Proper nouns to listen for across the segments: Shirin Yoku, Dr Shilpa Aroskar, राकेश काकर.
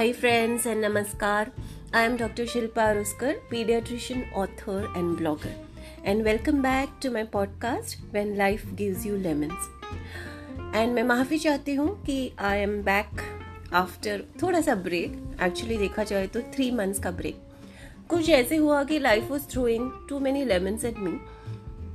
Hi friends and namaskar. I am Dr. Shilpa Aroskar, pediatrician, author and blogger. And welcome back to my podcast When Life Gives You Lemons. And मैं माफ़ी चाहती हूँ कि I am back after थोड़ा सा break. Actually देखा जाए तो 3 months का break. कुछ ऐसे हुआ कि life was throwing too many lemons at me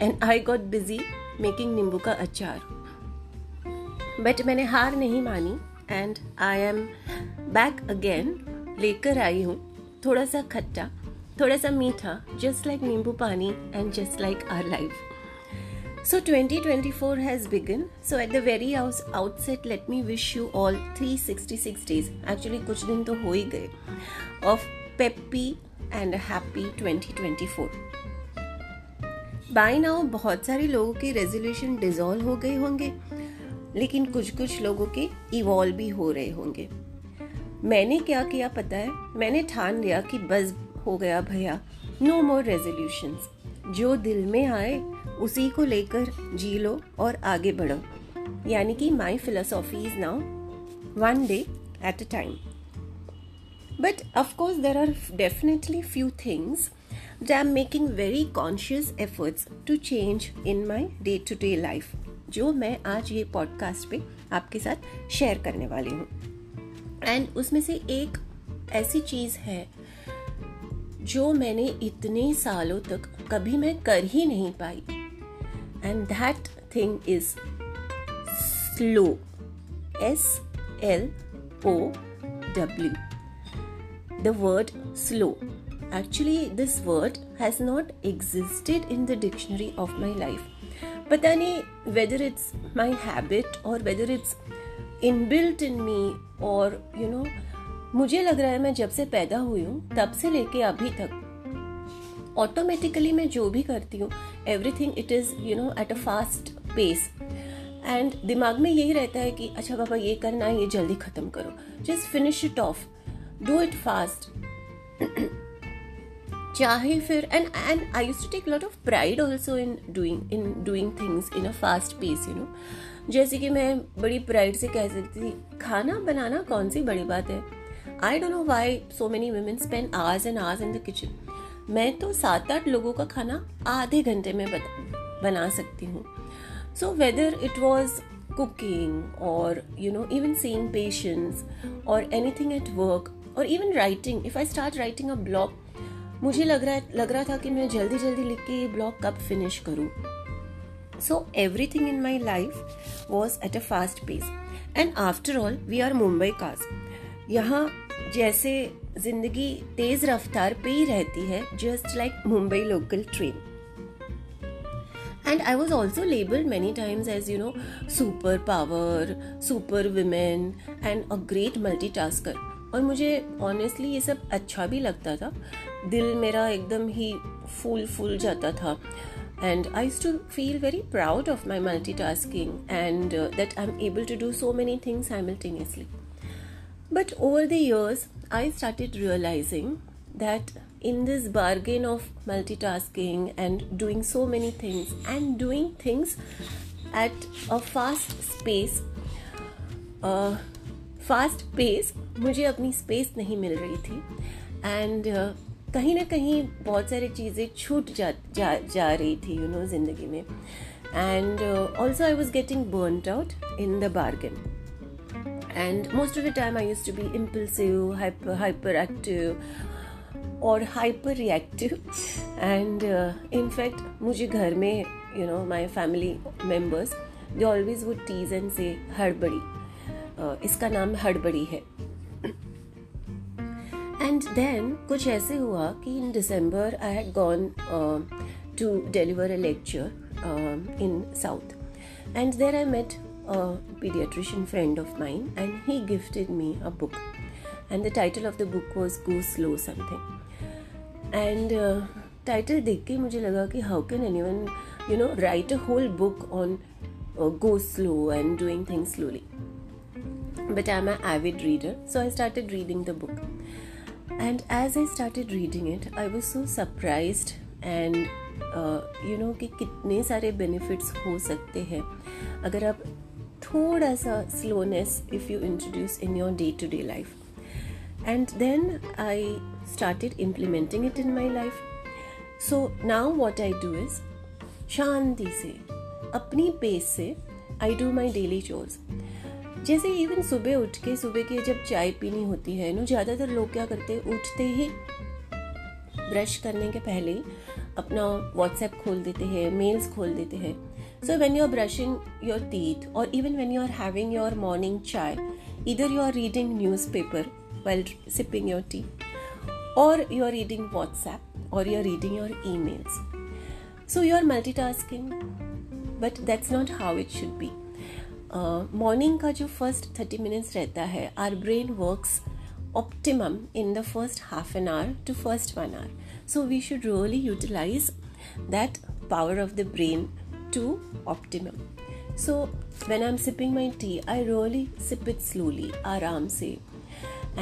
and I got busy making नींबू का अचार. But मैंने हार नहीं मानी. And I am back again. लेकर आई हूँ थोड़ा सा खट्टा, थोड़ा सा मीठा, just like नींबू पानी and just like our life. So 2024 has begun. So at the very outset, let me wish you all 366 days. Actually कुछ दिन तो हो ही गए of peppy and a happy 2024. By now बहुत सारे लोगों के resolution dissolve हो गए होंगे, लेकिन कुछ कुछ लोगों के इवॉल्व भी हो रहे होंगे. मैंने क्या किया पता है, मैंने ठान लिया कि बस हो गया भैया, नो मोर रेजोल्यूशंस. जो दिल में आए उसी को लेकर जी लो और आगे बढ़ो. यानी कि my philosophy is now one day at a time. But of course there are definitely few things that I am making very conscious efforts to change in my day to day life, जो मैं आज ये podcast पे आपके साथ share करने वाली हूँ. एंड उसमें से एक ऐसी चीज़ है जो मैंने इतने सालों तक कभी मैं कर ही नहीं पाई, and that thing is slow. SLOW. The word slow. Actually this word has not existed in the dictionary of my life. पता नहीं whether it's my habit or whether it's inbuilt in me or you know, मुझे लग रहा है मैं जब से पैदा हुई हूँ तब से लेके अभी तक ऑटोमेटिकली मैं जो भी करती हूँ everything it is you know at a fast pace. And दिमाग में यही रहता है कि अच्छा पापा ये करना है, ये जल्दी ख़त्म करो, just finish it off, do it fast. चाहे फिर and I used to take lot of pride also in doing things in a fast pace, you know. जैसे कि मैं बड़ी प्राइड से कह सकती थी खाना बनाना कौन सी बड़ी बात है. I don't know why so many women spend hours and hours in the kitchen. मैं तो 7-8 लोगों का खाना आधे घंटे में बना सकती हूँ. So whether it was cooking or you know even seeing patients or anything at work or even writing, if I start writing a blog, मुझे लग रहा था कि मैं जल्दी जल्दी लिख के ये ब्लॉग कब फिनिश करूँ. So everything in my life was at a fast pace. And after all we are Mumbaikars. यहाँ जैसे जिंदगी तेज़ रफ्तार पे ही रहती है, just like Mumbai local train. And I was also labeled many times as, you know, superpower, superwoman and a great multitasker. और मुझे ऑनेस्टली ये सब अच्छा भी लगता था. दिल मेरा एकदम ही फूल जाता था. And I used to feel very proud of my multitasking and that I am able to do so many things simultaneously. But over the years I started realising that in this bargain of multitasking and doing so many things and doing things at a fast pace मुझे अपनी space नहीं मिल रही थी. And कहीं ना कहीं बहुत सारी चीज़ें छूट जा रही थी यू नो ज़िंदगी में. And also I was getting burned out in the bargain. And most of the time I used to be impulsive, hyper active और हाइपर रिएक्टिव. एंड इनफैक्ट मुझे घर में you know my family members they always would tease and say हड़बड़ी, इसका नाम हड़बड़ी है. And then कुछ ऐसे हुआ कि in December I had gone to deliver a lecture in south. And there I met a paediatrician friend of mine and he gifted me a book. And the title of the book was go slow something. And title देख के मुझे लगा कि how can anyone you know write a whole book on go slow and doing things slowly. But I'm an avid reader, so I started reading the book. And as I started reading it, I was so surprised and you know कि कितने सारे benefits हो सकते हैं अगर आप थोड़ा सा slowness if you introduce in your day-to-day life. and then I started implementing it in my life. So now what I do is, शांति से, अपनी पेस से I do my daily chores. जैसे even सुबह उठ के, सुबह की जब चाय पीनी होती है ना, ज़्यादातर लोग क्या करते हैं, उठते ही ब्रश करने के पहले अपना व्हाट्सएप खोल देते हैं, मेल्स खोल देते हैं. So when you are brushing your teeth or even when you are having your morning chai, either you are reading newspaper while sipping your tea, or you are reading WhatsApp, or you are reading your emails. So you are multitasking, but that's not how it should be. Morning का जो first 30 minutes रहता है, our brain works optimum in the first half an hour to first 1 hour. So we should really utilize that power of the brain to optimum. So when I'm sipping my tea, I really sip it slowly, आराम से.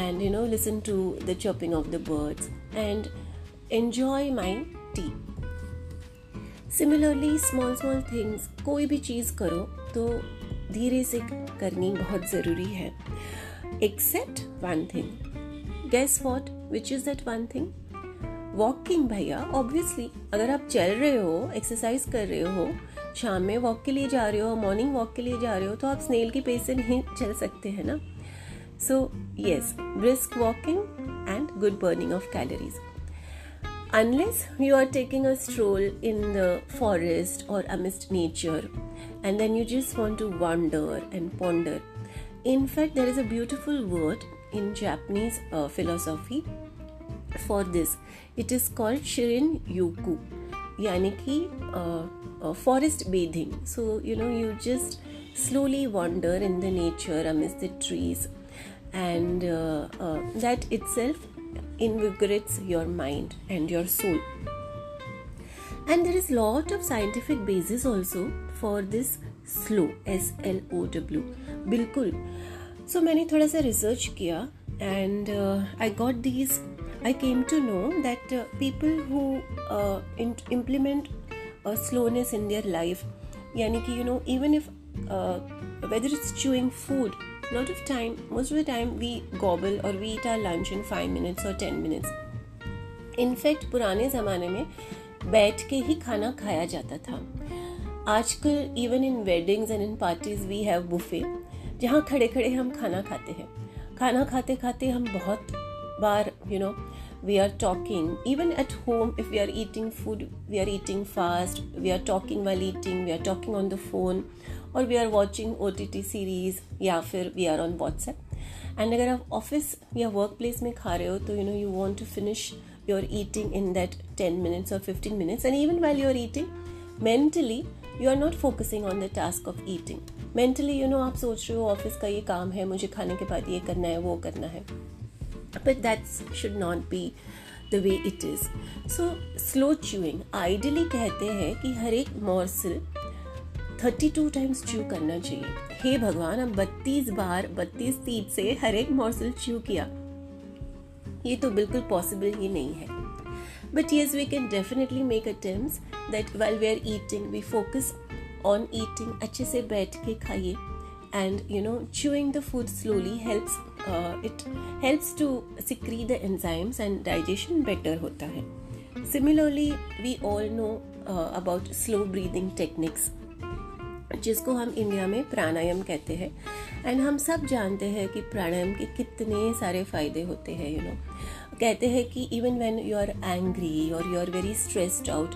And you know, listen to the chirping of the birds and enjoy my tea. Similarly, small things, कोई भी चीज़ करो तो धीरे से करनी बहुत ज़रूरी है. Except one thing. Guess what? Which is that one thing? Walking भैया, obviously. अगर आप चल रहे हो, एक्सरसाइज कर रहे हो, शाम में वॉक के लिए जा रहे हो, मॉर्निंग वॉक के लिए जा रहे हो, तो आप स्नेल की पेस से नहीं चल सकते हैं ना. So yes, brisk walking and good burning of calories. Unless you are taking a stroll in the forest or amidst nature, and then you just want to wander and ponder. In fact, there is a beautiful word in Japanese philosophy for this. It is called Shirin Yoku, yani ki forest bathing. So you know, you just slowly wander in the nature amidst the trees. And that itself invigorates your mind and your soul. And there is lot of scientific basis also for this slow, slow. बिल्कुल. So मैंने थोड़ा सा research किया and I came to know that people who implement slowness in their life, यानी कि you know, even if whether it's chewing food. Lot of time, most of the time we gobble or we eat our lunch in 5 minutes or 10 minutes. In fact, पुराने ज़माने में बैठ के ही खाना खाया जाता था. आजकल even in weddings and in parties we have buffet, जहाँ खड़े खड़े हम खाना खाते हैं. खाना खाते खाते हम बहुत बार you know, we are talking. Even at home, if we are eating food, we are eating fast, we are talking while eating, we are talking on the phone, और we are watching OTT series या फिर we are on WhatsApp. And अगर आप office या work place में खा रहे हो तो you know you want to finish your eating in that 10 minutes और 15 minutes. And even while you are eating mentally you are not focusing on the task of eating. Mentally you know आप सोच रहे हो office का ये काम है, मुझे खाने के बाद ये करना है, वो करना है. But that's should not be the way it is. So slow chewing ideally कहते हैं कि हर एक मॉर्सल 32 टाइम्स च्यू करना चाहिए. हे भगवान, अब 32 बार 32 तीर से हर एक मॉर्सल च्यू किया, ये तो बिल्कुल पॉसिबल ही नहीं है. But yes, we can definitely make attempts that while we are eating we focus on eating. अच्छे से बैठ के खाइए and you know chewing the food slowly helps it helps to secrete the enzymes and digestion better होता है. Similarly we all know about slow breathing techniques, जिसको हम India में प्राणायाम कहते हैं. एंड हम सब जानते हैं कि प्राणायाम के कितने सारे फ़ायदे होते हैं. यू नो, कहते हैं कि even when you are angry और you are very stressed out,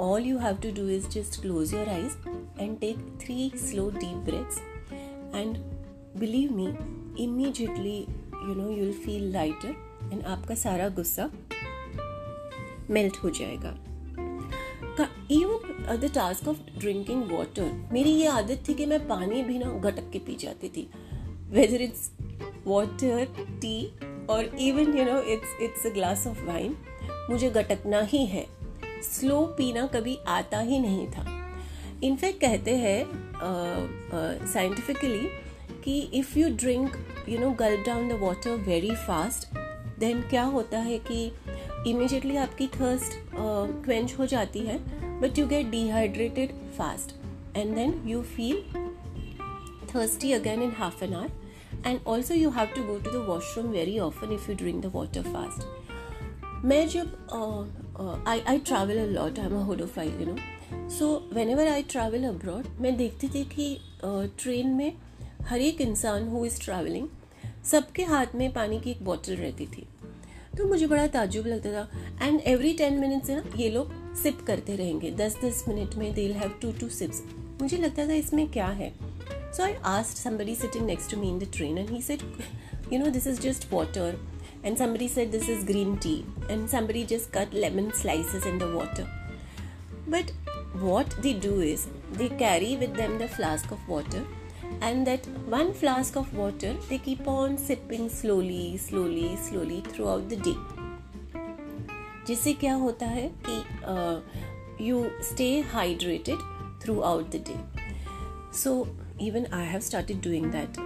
all you have to do is just close your eyes and take 3 slow deep breaths. And believe me, immediately you know you will feel lighter and आपका सारा गुस्सा melt हो जाएगा. Even the task of drinking water, मेरी ये आदत थी कि मैं पानी भी ना गटक के पी जाती थी. वेदर इट्स वाटर, टी और even you know it's a glass of wine, मुझे गटकना ही है. स्लो पीना कभी आता ही नहीं था. इनफैक्ट कहते हैं साइंटिफिकली कि if you drink you know gulp down the water very fast, then क्या होता है कि इमीडिएटली आपकी थर्स्ट क्वेंच हो जाती है, but you get dehydrated fast and then you feel thirsty again in half an hour and also you have to go to the washroom very often if you're doing the water fast. I travel a lot. I'm a hodophile, you know. So whenever I travel abroad, मैं देखती थी कि train में हर एक इंसान who is traveling, सबके हाथ में पानी की एक बॉटल रहती थी. तो मुझे बड़ा ताजुब लगता था. एंड एवरी 10 मिनट्स ना ये लोग सिप करते रहेंगे. 10-10 मिनट में दे विल हैव 2-2 सिप्स. मुझे लगता था इसमें क्या है. So I asked somebody sitting next to me in the train and he said, you know, this is just water. And somebody said this is green tea, and somebody just cut lemon slices in the water. But what they do is they carry with them the flask of water, and that one flask of water they keep on sipping slowly throughout the day. जिससे क्या होता है कि you stay hydrated throughout the day. So even I have started doing that.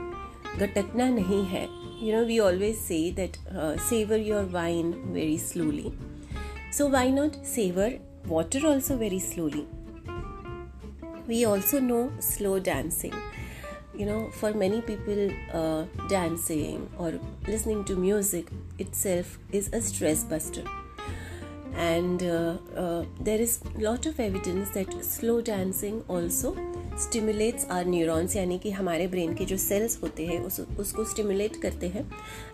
गटकना नहीं है. You know, we always say that savor your wine very slowly. So why not savor water also very slowly? We also know slow dancing. You know, for many people, dancing or listening to music itself is a stress buster. And there is a lot of evidence that slow dancing also stimulates our neurons, यानी कि हमारे brain के जो sales होते हैं उसको stimulate करते हैं.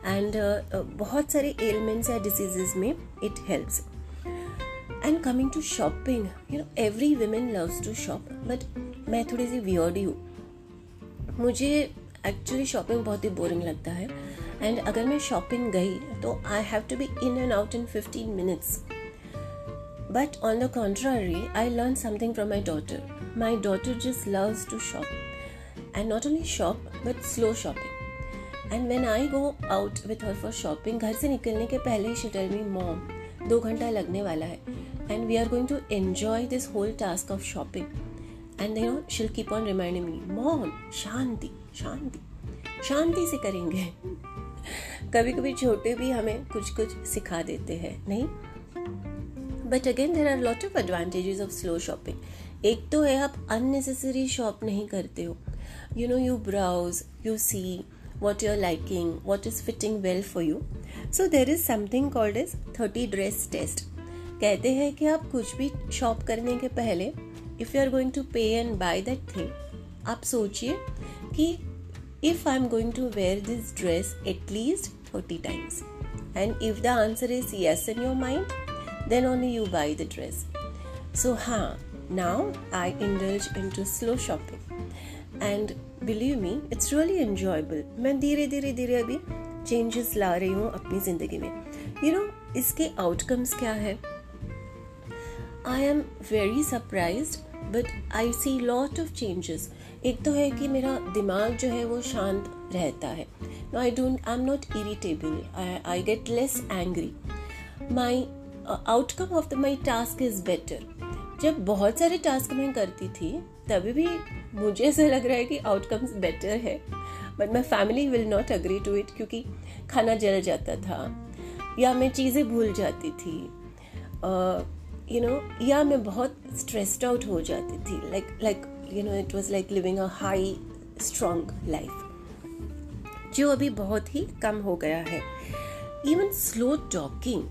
एंड बहुत सारे एलिमेंट्स या डिसीजेस में it helps. And coming to shopping, you know, every women loves to shop, but मैं थोड़ी सी वियर्ड हूँ. मुझे एक्चुअली शॉपिंग बहुत ही बोरिंग लगता है. एंड अगर मैं शॉपिंग गई तो I have to be in and out in 15 minutes. But on the contrary, I learned something from my daughter. My daughter just loves to shop. And not only shop, but slow shopping. And when I go out with her for shopping, घर से निकलने के पहले ही she tell me, Mom, 2 घंटा लगने वाला है. And we are going to enjoy this whole task of shopping. And you know, she'll keep on reminding me, Mom, शांति, शांति, शांति से करेंगे. कभी कभी छोटे भी हमें कुछ कुछ सिखा देते हैं, नहीं? But again, there are lot of advantages of slow shopping. एक तो है आप unnecessary shop नहीं करते हो. You know, you browse, you see what you're liking, what is fitting well for you. So there is something called as 30 dress test. कहते हैं कि आप कुछ भी शॉप करने के पहले if you are going to pay and buy that thing, आप सोचिए कि if I'm going to wear this dress at least 30 times. And if the answer is yes in your mind, then only you buy the dress. So now I indulge into slow shopping. And believe me, it's really enjoyable. मैं धीरे-धीरे अभी changes ला रही हूँ अपनी ज़िंदगी में. You know, इसके outcomes क्या है? I am very surprised, but I see lot of changes. एक तो है कि मेरा दिमाग जो है वो शांत रहता है. No, I'm not irritable. I get less angry. My outcome of my task is better. जब बहुत सारे टास्क मैं करती थी तभी भी मुझे ऐसा लग रहा है कि आउटकम्स बेटर है, but my family will not agree to it, क्योंकि खाना जल जाता था या मैं चीज़ें भूल जाती थी, यू नो, या मैं बहुत स्ट्रेस्ड आउट हो जाती थी. Like you know, it was like living a high strong life, जो अभी बहुत ही कम हो गया है. Even slow talking.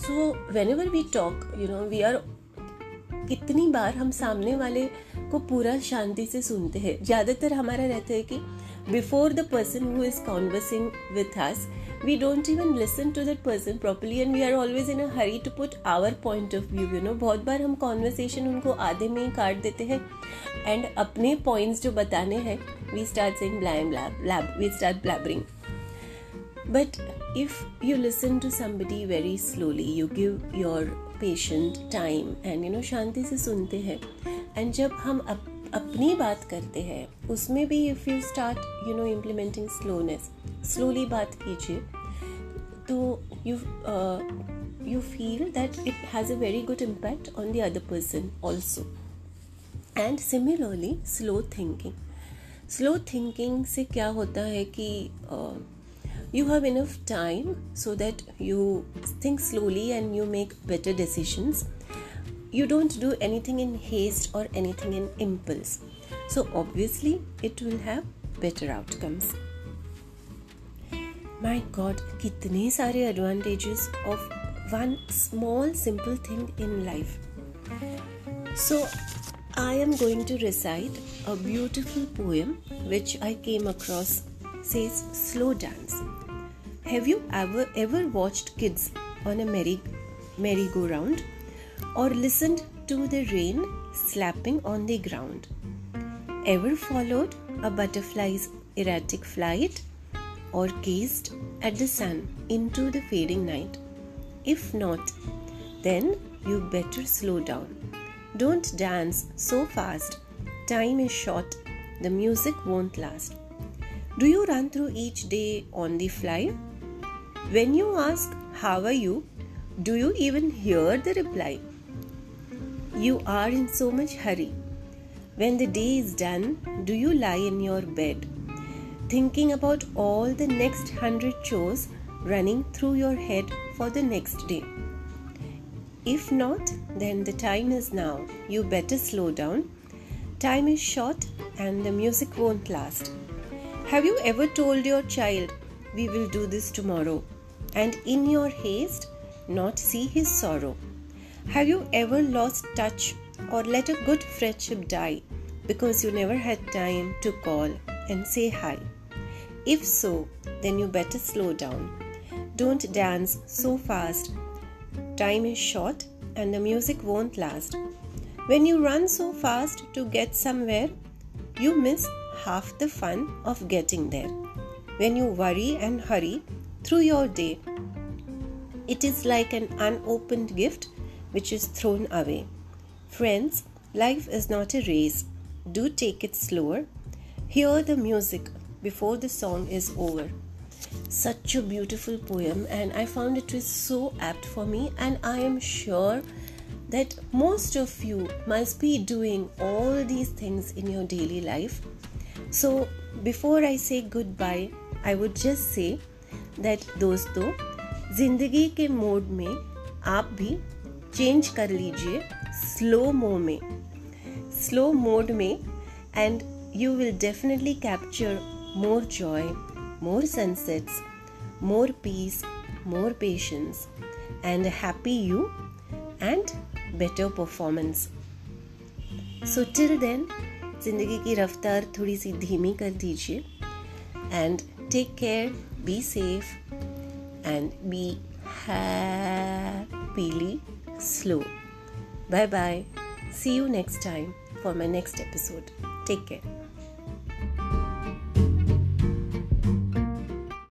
So whenever we talk, you know, we are कितनी बार हम सामने वाले को पूरा शांति से सुनते हैं. ज़्यादातर हमारा रहता है कि before the person who is conversing with us, we don't even listen to that person properly and we are always in a hurry to put our point of view, you know. बहुत बार हम conversation उनको आधे में ही काट देते हैं and अपने points जो बताने हैं, we start saying blabbering. But if you listen to somebody very slowly, you give your patient time and you know, शांति से सुनते हैं. And जब हम अपनी बात करते हैं उसमें भी if you start, you know, implementing slowness, slowly बात कीजिए, तो you feel that it has a very good impact on the other person also. And similarly, slow thinking. Slow thinking से क्या होता है कि you have enough time so that you think slowly and you make better decisions. You don't do anything in haste or anything in impulse. So obviously it will have better outcomes. My God, कितने सारे advantages of one small simple thing in life. So I am going to recite a beautiful poem which I came across. Says slow dance. Have you ever watched kids on a merry-go-round or listened to the rain slapping on the ground? Ever followed a butterfly's erratic flight or gazed at the sun into the fading night? If not, then you better slow down. Don't dance so fast. Time is short. The music won't last. Do you run through each day on the fly? When you ask, how are you? Do you even hear the reply? You are in so much hurry. When the day is done, do you lie in your bed, thinking about all the next 100 chores running through your head for the next day? If not, then the time is now. You better slow down. Time is short and the music won't last. Have you ever told your child, we will do this tomorrow, and in your haste, not see his sorrow? Have you ever lost touch or let a good friendship die because you never had time to call and say hi? If so, then you better slow down. Don't dance so fast. Time is short and the music won't last. When you run so fast to get somewhere, you miss half the fun of getting there. When you worry and hurry through your day, it is like an unopened gift which is thrown away. Friends, life is not a race. Do take it slower. Hear the music before the song is over. Such a beautiful poem, and I found it was so apt for me, and I am sure that most of you must be doing all these things in your daily life. So before I say goodbye, I would just say that दोस्तों, जिंदगी के mode में आप भी change कर लीजिए slow mode में, and you will definitely capture more joy, more sunsets, more peace, more patience, and a happy you and better performance. So till then, जिंदगी की रफ्तार थोड़ी सी धीमी कर दीजिए, and take care, be safe, and be happily slow. Bye bye. See you next time for my next episode. Take care.